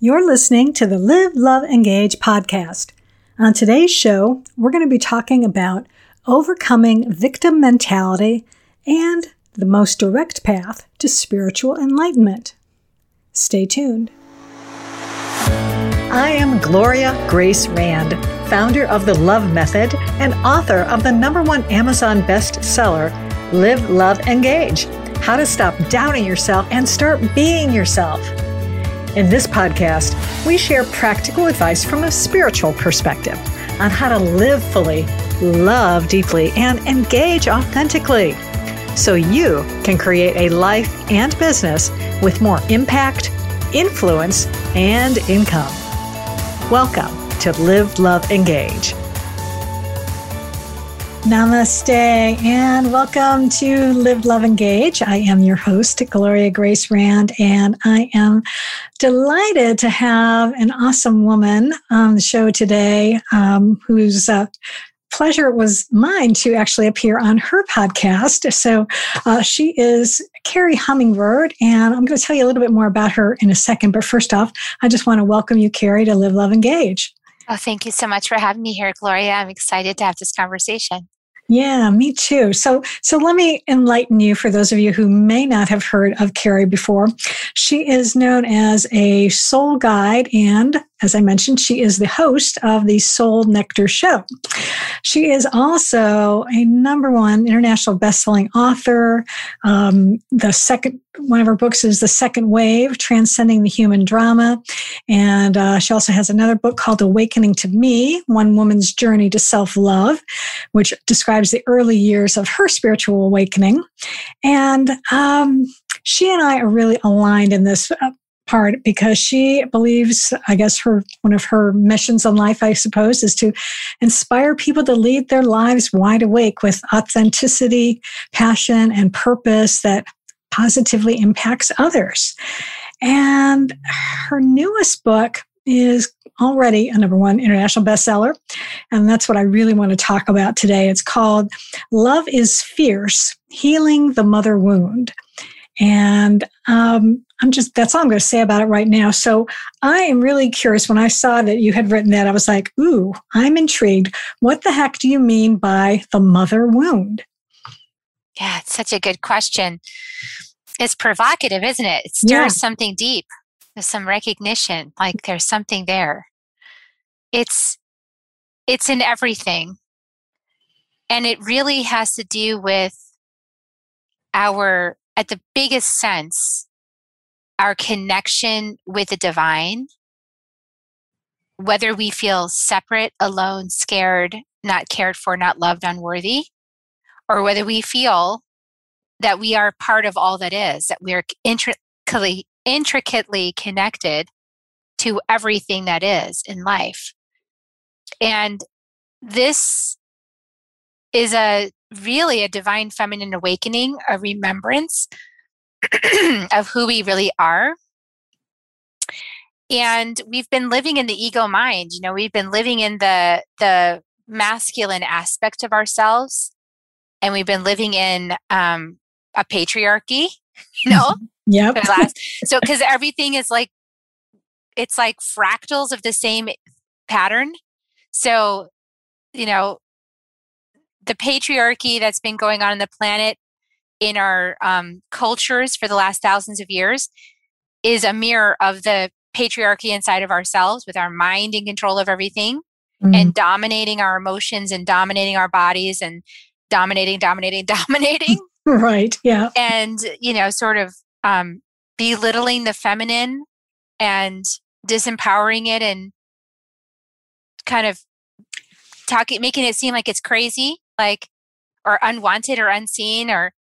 You're listening to the Live, Love, Engage podcast. On today's show, we're going to be talking about overcoming victim mentality and the most direct path to spiritual enlightenment. Stay tuned. I am Gloria Grace Rand, founder of The Love Method and author of the #1 Amazon bestseller, Live, Love, Engage, How to Stop Doubting Yourself and Start Being Yourself. In this podcast, we share practical advice from a spiritual perspective on how to live fully, love deeply, and engage authentically, so you can create a life and business with more impact, influence, and income. Welcome to Live, Love, Engage. Namaste and welcome to Live, Love, Engage. I am your host, Gloria Grace Rand, and I am delighted to have an awesome woman on the show today who's pleasure was mine to actually appear on her podcast. So she is Kerri Hummingbird, and I'm going to tell you a little bit more about her in a second. But first off, I just want to welcome you, Kerri, to Live, Love, Engage. Oh, thank you so much for having me here, Gloria. I'm excited to have this conversation. Yeah, me too. So let me enlighten you for those of you who may not have heard of Kerri before. She is known as a soul guide, and as I mentioned, she is the host of the Soul Nectar Show. She is also a #1 international best-selling author. One of her books is The Second Wave, Transcending the Human Drama. And she also has another book called Awakening to Me, One Woman's Journey to Self-Love, which describes the early years of her spiritual awakening. And she and I are really aligned in this part because she believes, I guess one of her missions in life, I suppose, is to inspire people to lead their lives wide awake with authenticity, passion, and purpose that positively impacts others. And her newest book is already a #1 international bestseller, and that's what I really want to talk about today. It's called Love Is Fierce, Healing the Mother Wound. And that's all I'm going to say about it right now. So I am really curious. When I saw that you had written that, I was like, ooh, I'm intrigued. What the heck do you mean by the mother wound? Yeah, it's such a good question. It's provocative, isn't it? It stirs something deep. There's some recognition, like there's something there. It's in everything. And it really has to do with at the biggest sense, our connection with the divine, whether we feel separate, alone, scared, not cared for, not loved, unworthy, or whether we feel that we are part of all that is, that we are intricately connected to everything that is in life. And this is really a divine feminine awakening, a remembrance of who we really are. And we've been living in the ego mind, we've been living in the masculine aspect of ourselves, and we've been living in a patriarchy, Yep. So, because everything is like, it's like fractals of the same pattern. So, the patriarchy that's been going on the planet in our cultures for the last thousands of years is a mirror of the patriarchy inside of ourselves, with our mind in control of everything and dominating our emotions and dominating our bodies and dominating. Right. Yeah. And, sort of belittling the feminine and disempowering it and kind of making it seem like it's crazy, or unwanted or unseen, and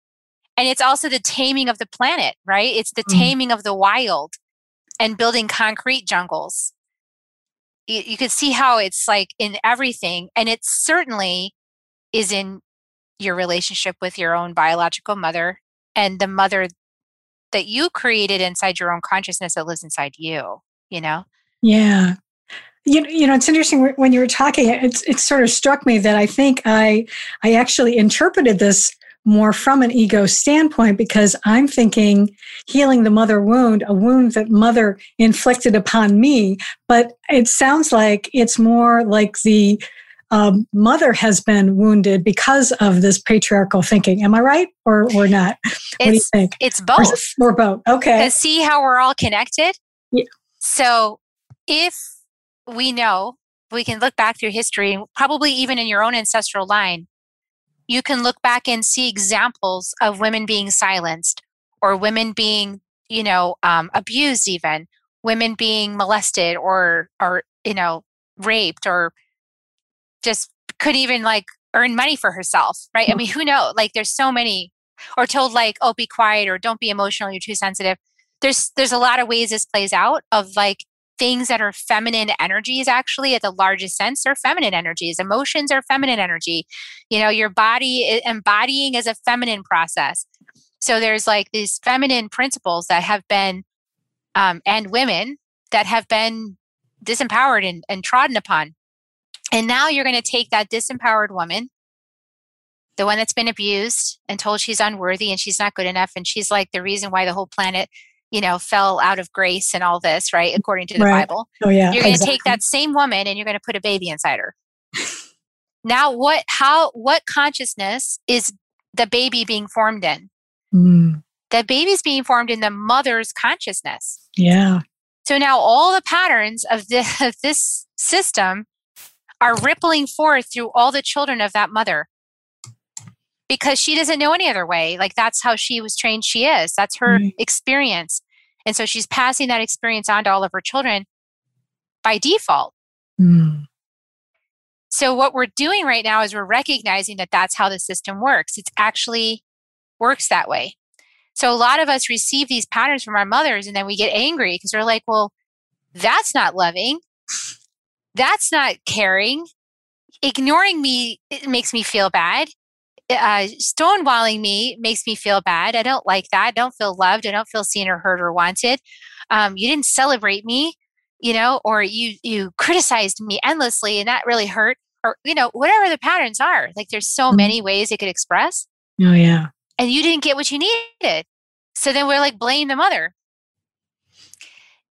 it's also the taming of the planet, right? It's the taming of the wild. and building concrete jungles. You could see how it's like in everything. And it certainly is in your relationship with your own biological mother and the mother that you created inside your own consciousness that lives inside you, you know? Yeah. You know, it's interesting when you were talking, it sort of struck me that I think I actually interpreted this more from an ego standpoint, because I'm thinking healing the mother wound, a wound that mother inflicted upon me. But it sounds like it's more like the mother has been wounded because of this patriarchal thinking. Am I right or not? What do you think? It's both. Or both. Okay. 'Cause see how we're all connected? Yeah. So if we know, we can look back through history, and probably even in your own ancestral line, you can look back and see examples of women being silenced or women being, you know, abused, even women being molested or, you know, raped, or just couldn't even like earn money for herself. Right. I mean, who knows? Like there's so many, or told like, oh, be quiet, or don't be emotional, you're too sensitive. There's a lot of ways this plays out of like things that are feminine energies. Actually, at the largest sense, are feminine energies. Emotions are feminine energy. You know, your body embodying is a feminine process. So there's like these feminine principles that have been, and women that have been disempowered and trodden upon. And now you're going to take that disempowered woman, the one that's been abused and told she's unworthy and she's not good enough, and she's like the reason why the whole planet, you know, fell out of grace and all this, right? According to the Bible. Oh, yeah, you're going to take that same woman and you're going to put a baby inside her. Now, what consciousness is the baby being formed in? Mm. The baby's being formed in the mother's consciousness. Yeah. So now all the patterns of this system are rippling forth through all the children of that mother, because she doesn't know any other way. Like that's how she was trained. She is. That's her experience. And so she's passing that experience on to all of her children by default. Mm. So what we're doing right now is we're recognizing that that's how the system works. It actually works that way. So a lot of us receive these patterns from our mothers, and then we get angry because we're like, well, that's not loving. That's not caring. Ignoring me, it makes me feel bad. Stonewalling me makes me feel bad. I don't like that. I don't feel loved. I don't feel seen or heard or wanted. You didn't celebrate me, you know, or you criticized me endlessly, and that really hurt, or, you know, whatever the patterns are. Like there's so many ways it could express. Oh, yeah. And you didn't get what you needed. So then we're like, blame the mother.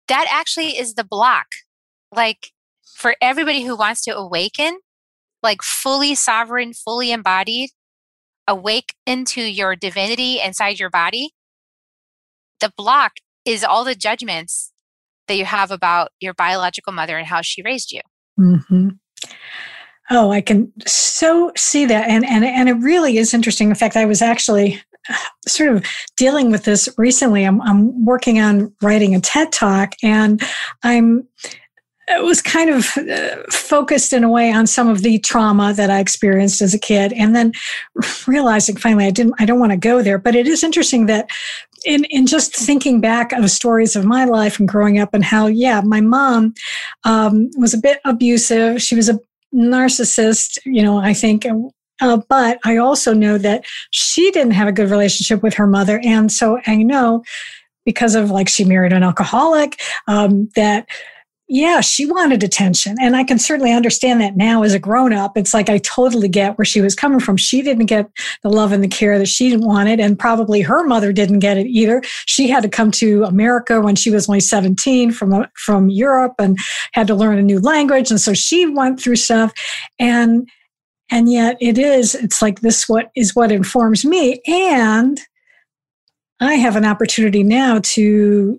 That actually is the block. Like, for everybody who wants to awaken, like fully sovereign, fully embodied, awake into your divinity inside your body, the block is all the judgments that you have about your biological mother and how she raised you. Mm-hmm. Oh, I can so see that. And it really is interesting. In fact, I was actually sort of dealing with this recently. I'm working on writing a TED Talk, and it was kind of focused in a way on some of the trauma that I experienced as a kid, and then realizing finally I don't want to go there. But it is interesting that in just thinking back of stories of my life and growing up, and how, yeah, my mom was a bit abusive. She was a narcissist, you know, I think. But I also know that she didn't have a good relationship with her mother. And so I know, because of like she married an alcoholic, that... yeah, she wanted attention. And I can certainly understand that now as a grown-up. It's like I totally get where she was coming from. She didn't get the love and the care that she wanted, and probably her mother didn't get it either. She had to come to America when she was only 17 from Europe, and had to learn a new language. And so she went through stuff. And yet it's like this what informs me. And I have an opportunity now to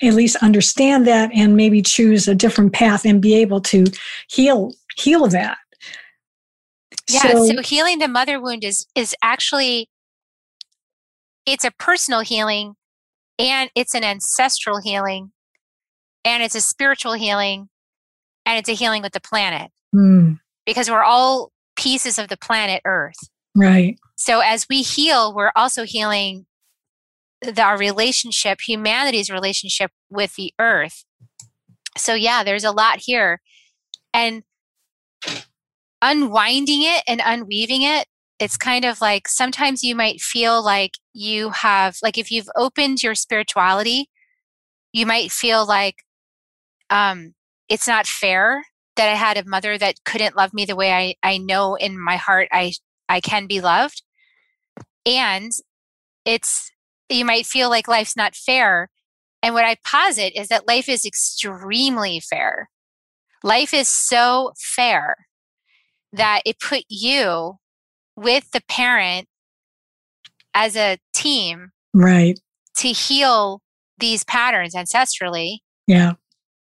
at least understand that, and maybe choose a different path and be able to heal that. Yeah. So healing the mother wound is actually, it's a personal healing, and it's an ancestral healing, and it's a spiritual healing, and it's a healing with the planet, because we're all pieces of the planet Earth. Right. So as we heal, we're also healing our relationship, humanity's relationship with the earth. So yeah, there's a lot here. And unwinding it and unweaving it, it's kind of like sometimes you might feel like you have, like if you've opened your spirituality, you might feel like it's not fair that I had a mother that couldn't love me the way I know in my heart I can be loved. And it's, you might feel like life's not fair. And what I posit is that life is extremely fair. Life is so fair that it put you with the parent as a team, right, to heal these patterns ancestrally. Yeah.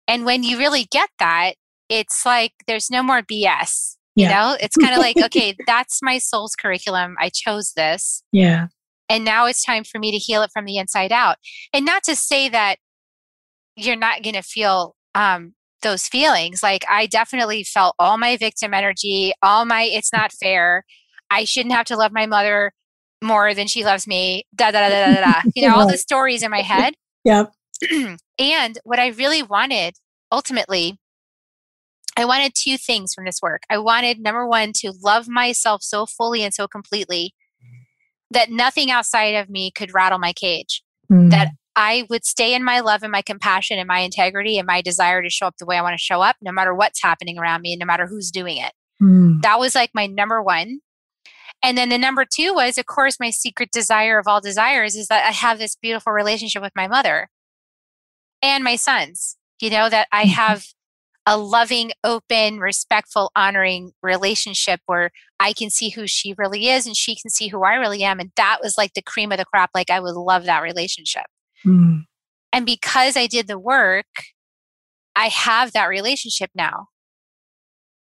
And when you really get that, it's like there's no more BS. Yeah. You know, it's kind of like, okay, that's my soul's curriculum. I chose this. Yeah. And now it's time for me to heal it from the inside out. And not to say that you're not going to feel those feelings. Like I definitely felt all my victim energy, all my, it's not fair. I shouldn't have to love my mother more than she loves me. Da, da, da, da, da, da. You know, all the stories in my head. Yep. And what I really wanted, ultimately, I wanted two things from this work. I wanted, number one, to love myself so fully and so completely that nothing outside of me could rattle my cage, that I would stay in my love and my compassion and my integrity and my desire to show up the way I want to show up, no matter what's happening around me, no matter who's doing it. That was like my number one. And then the number two was, of course, my secret desire of all desires is that I have this beautiful relationship with my mother and my sons, you know, that I have a loving, open, respectful, honoring relationship where I can see who she really is and she can see who I really am. And that was like the cream of the crop. Like I would love that relationship. And because I did the work, I have that relationship now.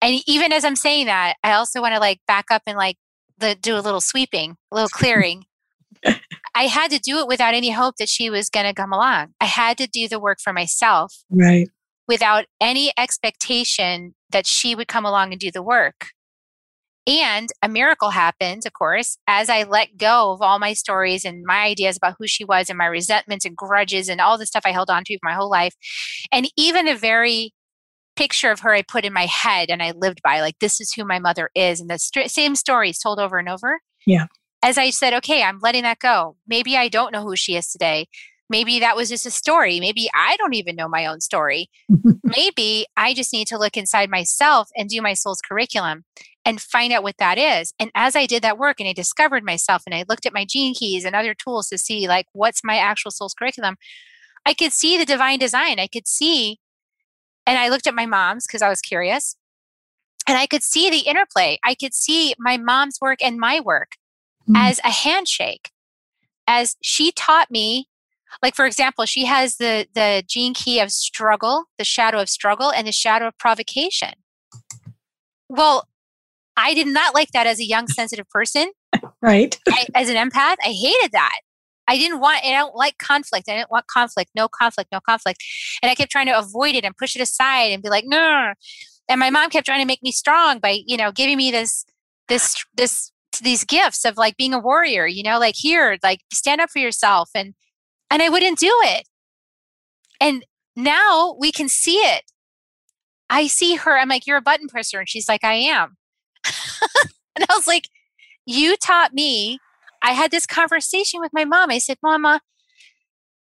And even as I'm saying that, I also want to like back up and like do a little sweeping, a little clearing. I had to do it without any hope that she was going to come along. I had to do the work for myself. Right. Without any expectation that she would come along and do the work. And a miracle happened, of course, as I let go of all my stories and my ideas about who she was and my resentments and grudges and all the stuff I held on to my whole life. And even the very picture of her I put in my head and I lived by, like, this is who my mother is. And the same stories told over and over. Yeah. As I said, okay, I'm letting that go. Maybe I don't know who she is today. Maybe that was just a story. Maybe I don't even know my own story. Maybe I just need to look inside myself and do my soul's curriculum and find out what that is. And as I did that work and I discovered myself and I looked at my gene keys and other tools to see like, what's my actual soul's curriculum? I could see the divine design. I could see, and I looked at my mom's because I was curious, and I could see the interplay. I could see my mom's work and my work as a handshake, as she taught me. Like, for example, she has the gene key of struggle, the shadow of struggle, and the shadow of provocation. Well, I did not like that as a young, sensitive person. Right. As an empath, I hated that. I don't like conflict. I didn't want conflict, no conflict, no conflict. And I kept trying to avoid it and push it aside and be like, no. And my mom kept trying to make me strong by, you know, giving me these gifts of like being a warrior, you know, like here, like stand up for yourself. And I wouldn't do it. And now we can see it. I see her. I'm like, you're a button pusher. And she's like, I am. And I was like, you taught me. I had this conversation with my mom. I said, Mama,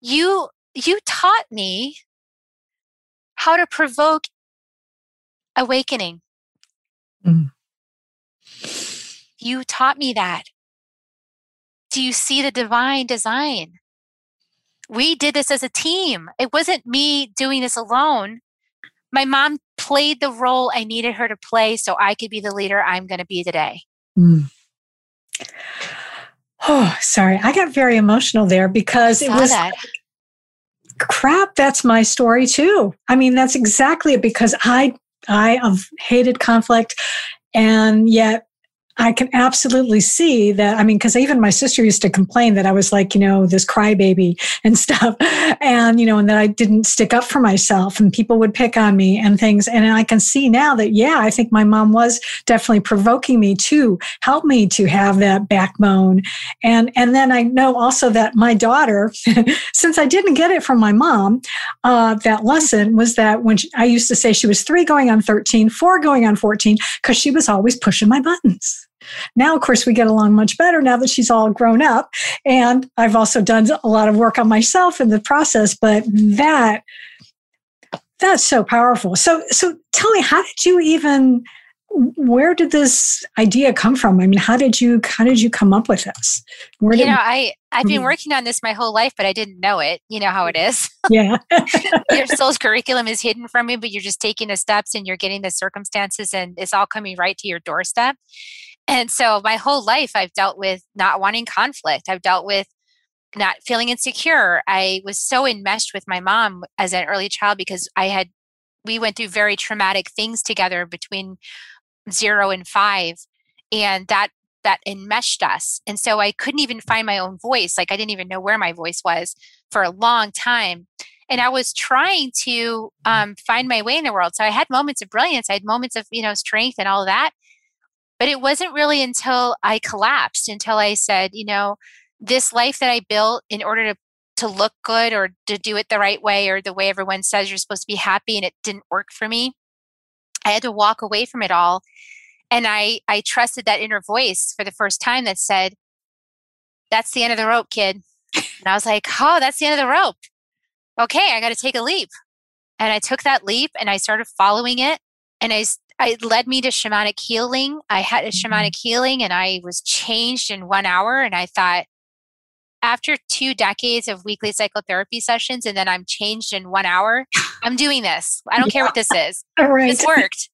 you taught me how to provoke awakening. You taught me that. Do you see the divine design? We did this as a team. It wasn't me doing this alone. My mom played the role I needed her to play so I could be the leader I'm going to be today. Oh, sorry. I got very emotional there because it was like, crap, that's my story too. I mean, that's exactly it because I have hated conflict and yet I can absolutely see that. I mean, because even my sister used to complain that I was like, you know, this crybaby and stuff. And, you know, and that I didn't stick up for myself and people would pick on me and things. And I can see now that, yeah, I think my mom was definitely provoking me to help me to have that backbone. And then I know also that my daughter, since I didn't get it from my mom, that lesson was that when I used to say she was 3 going on 13, 4 going on 14, because she was always pushing my buttons. Now, of course, we get along much better now that she's all grown up. And I've also done a lot of work on myself in the process, but that's so powerful. So tell me, how did you even, where did this idea come from? I mean, how did you come up with this? I've been working on this my whole life, but I didn't know it. You know how it is. Yeah. Your soul's curriculum is hidden from you, but you're just taking the steps and you're getting the circumstances and it's all coming right to your doorstep. And so my whole life, I've dealt with not wanting conflict. I've dealt with not feeling insecure. I was so enmeshed with my mom as an early child because we went through very traumatic things together between 0 and 5. And that enmeshed us. And so I couldn't even find my own voice. Like I didn't even know where my voice was for a long time. And I was trying to find my way in the world. So I had moments of brilliance. I had moments of, you know, strength and all that. But it wasn't really until I collapsed, until I said, you know, this life that I built in order to look good or to do it the right way or the way everyone says you're supposed to be happy, and it didn't work for me. I had to walk away from it all. And I trusted that inner voice for the first time that said, that's the end of the rope, kid. And I was like, oh, that's the end of the rope. Okay, I got to take a leap. And I took that leap and I started following it. And it led me to shamanic healing. I had a shamanic healing and I was changed in 1 hour. And I thought, after 2 decades of weekly psychotherapy sessions, and then I'm changed in 1 hour, I'm doing this. I don't care what this is. Right. This worked.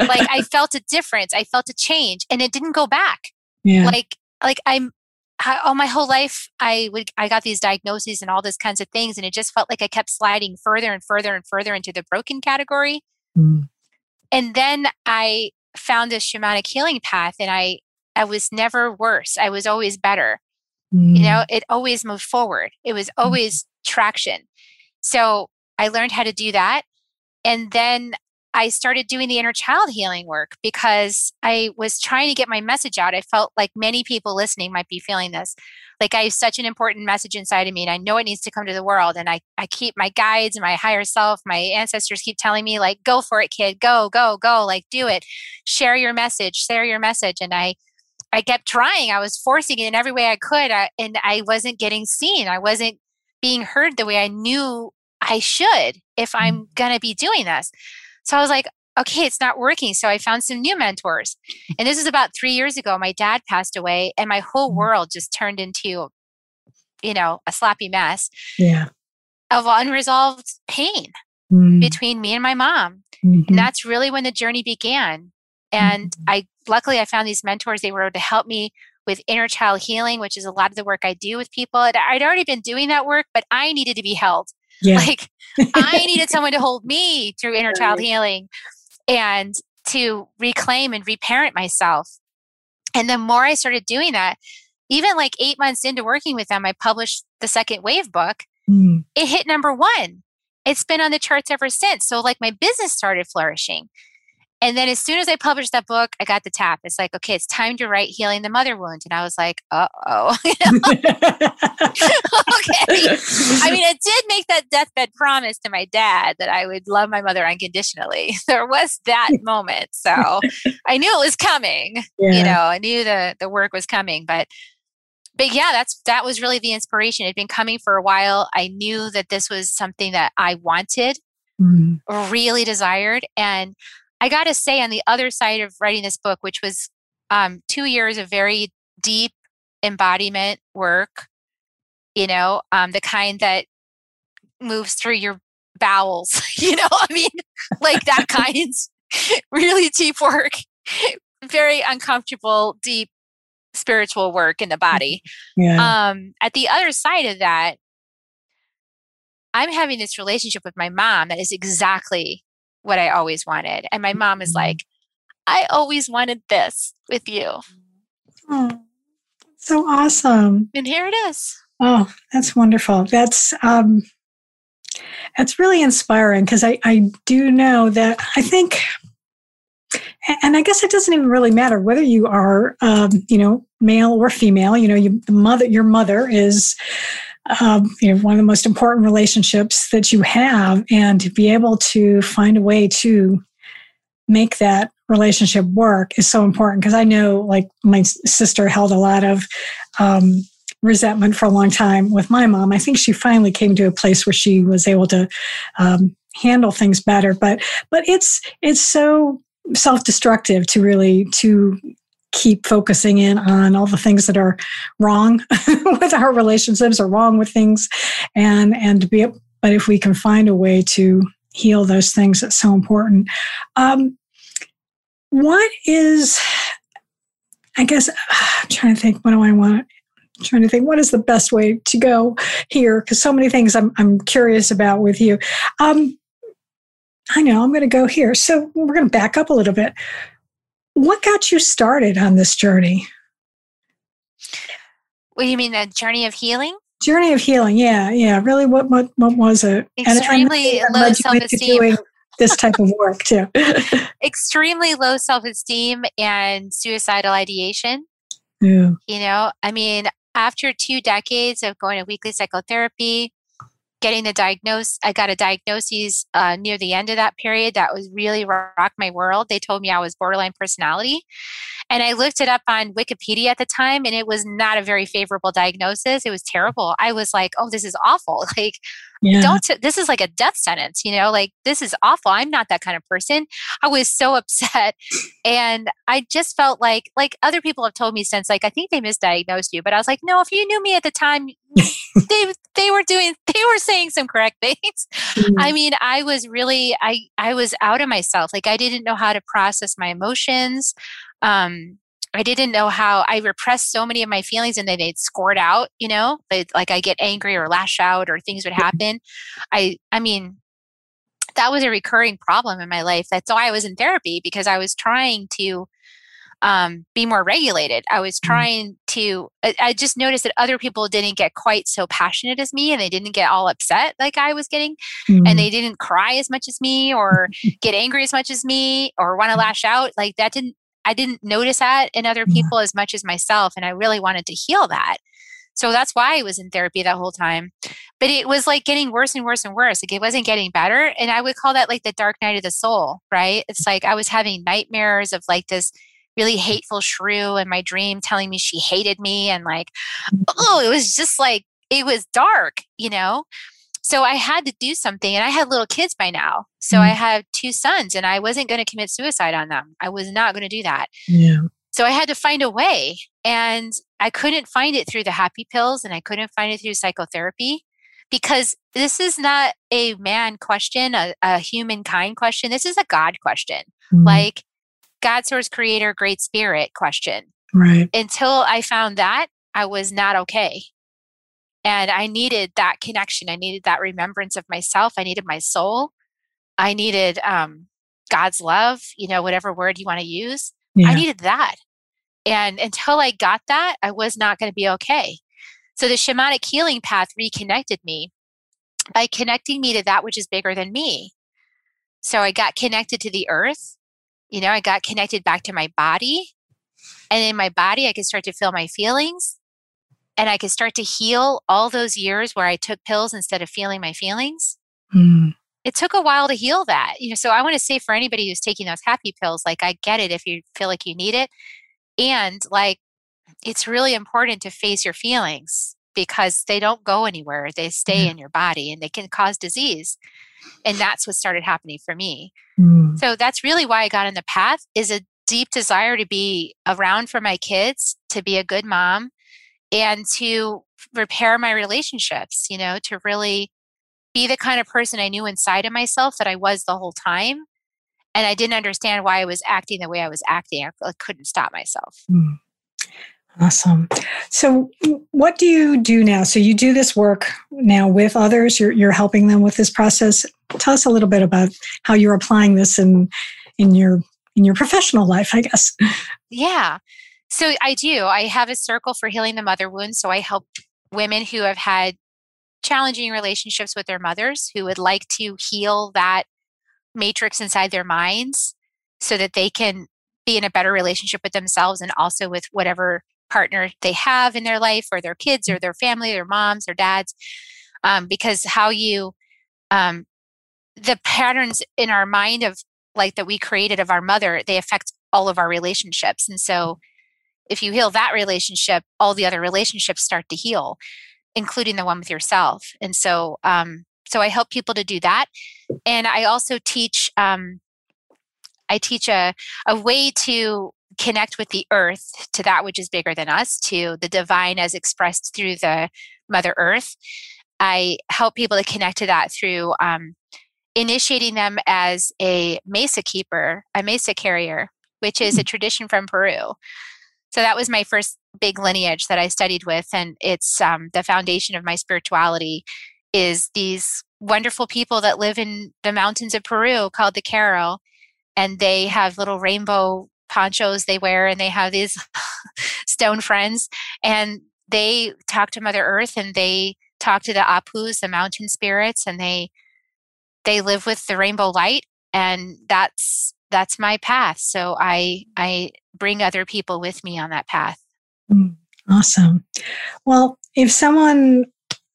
Like I felt a difference. I felt a change and it didn't go back. Yeah. All my whole life, I got these diagnoses and all these kinds of things. And it just felt like I kept sliding further and further and further into the broken category. Mm. And then I found this shamanic healing path and I was never worse. I was always better. Mm. You know, it always moved forward. It was always traction. So I learned how to do that. And then I started doing the inner child healing work because I was trying to get my message out. I felt like many people listening might be feeling this. Like I have such an important message inside of me and I know it needs to come to the world. And I keep my guides and my higher self, my ancestors keep telling me like, go for it, kid, go, go, go, like do it, share your message. And I kept trying. I was forcing it in every way I could. And I wasn't getting seen. I wasn't being heard the way I knew I should if I'm going to be doing this. So I was like, okay, it's not working. So I found some new mentors. And this is about 3 years ago. My dad passed away and my whole world just turned into, you know, a sloppy mess of unresolved pain between me and my mom. Mm-hmm. And that's really when the journey began. And luckily I found these mentors. They were able to help me with inner child healing, which is a lot of the work I do with people. And I'd already been doing that work, but I needed to be held. Yeah. Like I needed someone to hold me through inner child healing and to reclaim and reparent myself. And the more I started doing that, even like 8 months into working with them, I published the Second Wave book. Mm. It hit #1. It's been on the charts ever since. So like my business started flourishing. And then as soon as I published that book, I got the tap. It's like, okay, it's time to write Healing the Mother Wound. And I was like, uh-oh. Okay. I mean, I did make that deathbed promise to my dad that I would love my mother unconditionally. There was that moment. So I knew it was coming. Yeah. You know, I knew the work was coming. But yeah, that was really the inspiration. It had been coming for a while. I knew that this was something that I wanted, really desired. And I got to say, on the other side of writing this book, which was 2 years of very deep embodiment work, you know, the kind that moves through your bowels, you know, I mean, like that kind, really deep work, very uncomfortable, deep spiritual work in the body. Yeah. At the other side of that, I'm having this relationship with my mom that is exactly what I always wanted. And my mom is like, I always wanted this with you. Oh, so awesome. And here it is. Oh, that's wonderful. That's really inspiring, because I do know that I think, and I guess it doesn't even really matter whether you are, male or female, your mother is, one of the most important relationships that you have, and to be able to find a way to make that relationship work is so important. Because I know, like, my sister held a lot of resentment for a long time with my mom. I think she finally came to a place where she was able to handle things better. But it's so self-destructive to really keep focusing in on all the things that are wrong with our relationships, or wrong with things, but if we can find a way to heal those things, that's so important. I'm trying to think, what is the best way to go here? Because so many things I'm curious about with you. I know I'm going to go here. So we're going to back up a little bit. What got you started on this journey? Well, you mean the journey of healing? Journey of healing, yeah. Really, what was it? Extremely low self-esteem. Doing this type of work too. Extremely low self-esteem and suicidal ideation. Yeah. After 2 decades of going to weekly psychotherapy, getting the diagnosis, I got a diagnosis near the end of that period that was really rocked my world. They told me I was borderline personality. And I looked it up on Wikipedia at the time, and it was not a very favorable diagnosis. It was terrible. I was like, oh, this is awful. This is like a death sentence, this is awful. I'm not that kind of person. I was so upset. And I just felt like other people have told me since, I think they misdiagnosed you, but I was like, no, if you knew me at the time, they were saying some correct things. Mm-hmm. I was really, I was out of myself. I didn't know how to process my emotions. I didn't know how. I repressed so many of my feelings, and then they'd squirt out, I get angry or lash out, or things would happen. That was a recurring problem in my life. That's why I was in therapy, because I was trying to be more regulated. I was trying to, I just noticed that other people didn't get quite so passionate as me, and they didn't get all upset like I was getting, and they didn't cry as much as me, or get angry as much as me, or want to lash out. I didn't notice that in other people as much as myself. And I really wanted to heal that. So that's why I was in therapy that whole time. But it was getting worse and worse and worse. It wasn't getting better. And I would call that the dark night of the soul, right? It's I was having nightmares of this really hateful shrew in my dream telling me she hated me. And it was just it was dark, So I had to do something, and I had little kids by now. So I have 2 sons, and I wasn't going to commit suicide on them. I was not going to do that. Yeah. So I had to find a way, and I couldn't find it through the happy pills, and I couldn't find it through psychotherapy, because this is not a man question, a humankind question. This is a God question, God, source, creator, great spirit question. Right. Until I found that, I was not okay. And I needed that connection. I needed that remembrance of myself. I needed my soul. I needed God's love, whatever word you want to use. Yeah. I needed that. And until I got that, I was not going to be okay. So the shamanic healing path reconnected me by connecting me to that which is bigger than me. So I got connected to the earth. I got connected back to my body. And in my body, I could start to feel my feelings. And I could start to heal all those years where I took pills instead of feeling my feelings. Mm. It took a while to heal that. So I want to say for anybody who's taking those happy pills, I get it if you feel like you need it. And it's really important to face your feelings, because they don't go anywhere. They stay in your body, and they can cause disease. And that's what started happening for me. Mm. So that's really why I got on the path, is a deep desire to be around for my kids, to be a good mom, and to repair my relationships, to really be the kind of person I knew inside of myself that I was the whole time. And I didn't understand why I was acting the way I was acting. I couldn't stop myself. Awesome. So what do you do now? So you do this work now with others. You're helping them with this process. Tell us a little bit about how you're applying this in your professional life, I guess. Yeah. So I do. I have a circle for healing the mother wound. So I help women who have had challenging relationships with their mothers who would like to heal that matrix inside their minds so that they can be in a better relationship with themselves and also with whatever partner they have in their life or their kids or their family, their moms or dads. Because how you, the patterns in our mind of like that we created of our mother, they affect all of our relationships. And so if you heal that relationship, all the other relationships start to heal, including the one with yourself. And so, so I help people to do that. And I also teach, I teach a way to connect with the earth, to that which is bigger than us, to the divine as expressed through the Mother Earth. I help people to connect to that through initiating them as a mesa keeper, a mesa carrier, which is a tradition from Peru. So that was my first big lineage that I studied with. And it's the foundation of my spirituality is these wonderful people that live in the mountains of Peru called the Caro. And they have little rainbow ponchos they wear, and they have these stone friends. And they talk to Mother Earth, and they talk to the Apus, the mountain spirits, and they live with the rainbow light. And that's my path. So I bring other people with me on that path. Awesome. Well, if someone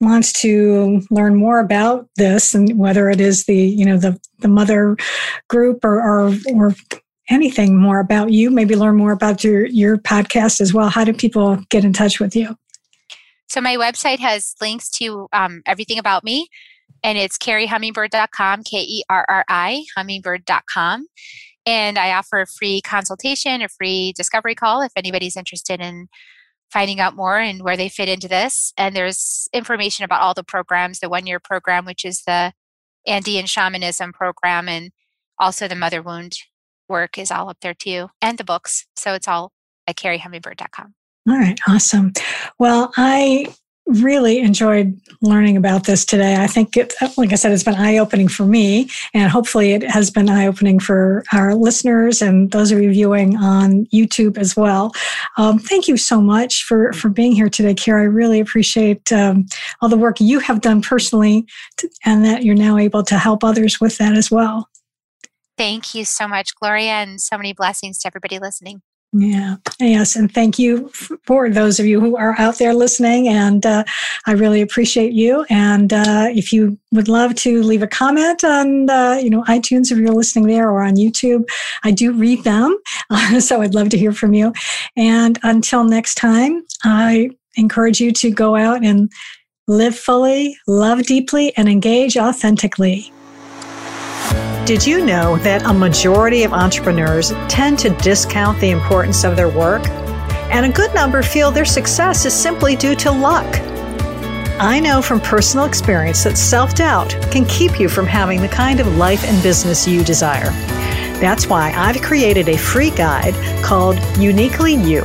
wants to learn more about this, and whether it is the mother group or anything more about you, maybe learn more about your podcast as well, how do people get in touch with you? So my website has links to everything about me, and it's kerrihummingbird.com, Kerri, hummingbird.com. And I offer a free consultation, a free discovery call if anybody's interested in finding out more and where they fit into this. And there's information about all the programs, the 1-year program, which is the Andean shamanism program, and also the mother wound work is all up there too, and the books. So it's all at kerrihummingbird.com. All right. Awesome. Well, I really enjoyed learning about this today. I think, like I said, it's been eye-opening for me, and hopefully it has been eye-opening for our listeners and those of you viewing on YouTube as well. Thank you so much for being here today, Kerri. I really appreciate all the work you have done personally, and that you're now able to help others with that as well. Thank you so much, Gloria, and so many blessings to everybody listening. Yeah. Yes. And thank you for those of you who are out there listening. And I really appreciate you. And if you would love to leave a comment on, iTunes, if you're listening there, or on YouTube, I do read them. So I'd love to hear from you. And until next time, I encourage you to go out and live fully, love deeply, and engage authentically. Did you know that a majority of entrepreneurs tend to discount the importance of their work? And a good number feel their success is simply due to luck. I know from personal experience that self-doubt can keep you from having the kind of life and business you desire. That's why I've created a free guide called Uniquely You,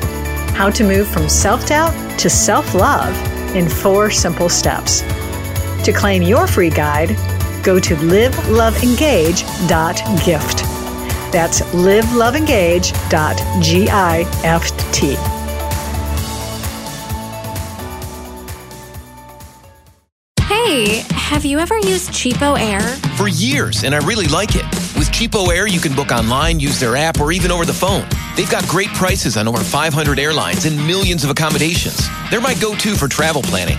how to move from self-doubt to self-love in 4 simple steps. To claim your free guide, go to liveloveengage.gift. That's liveloveengage.gift. Hey, have you ever used CheapOair? For years, and I really like it. With CheapOair, you can book online, use their app, or even over the phone. They've got great prices on over 500 airlines and millions of accommodations. They're my go-to for travel planning.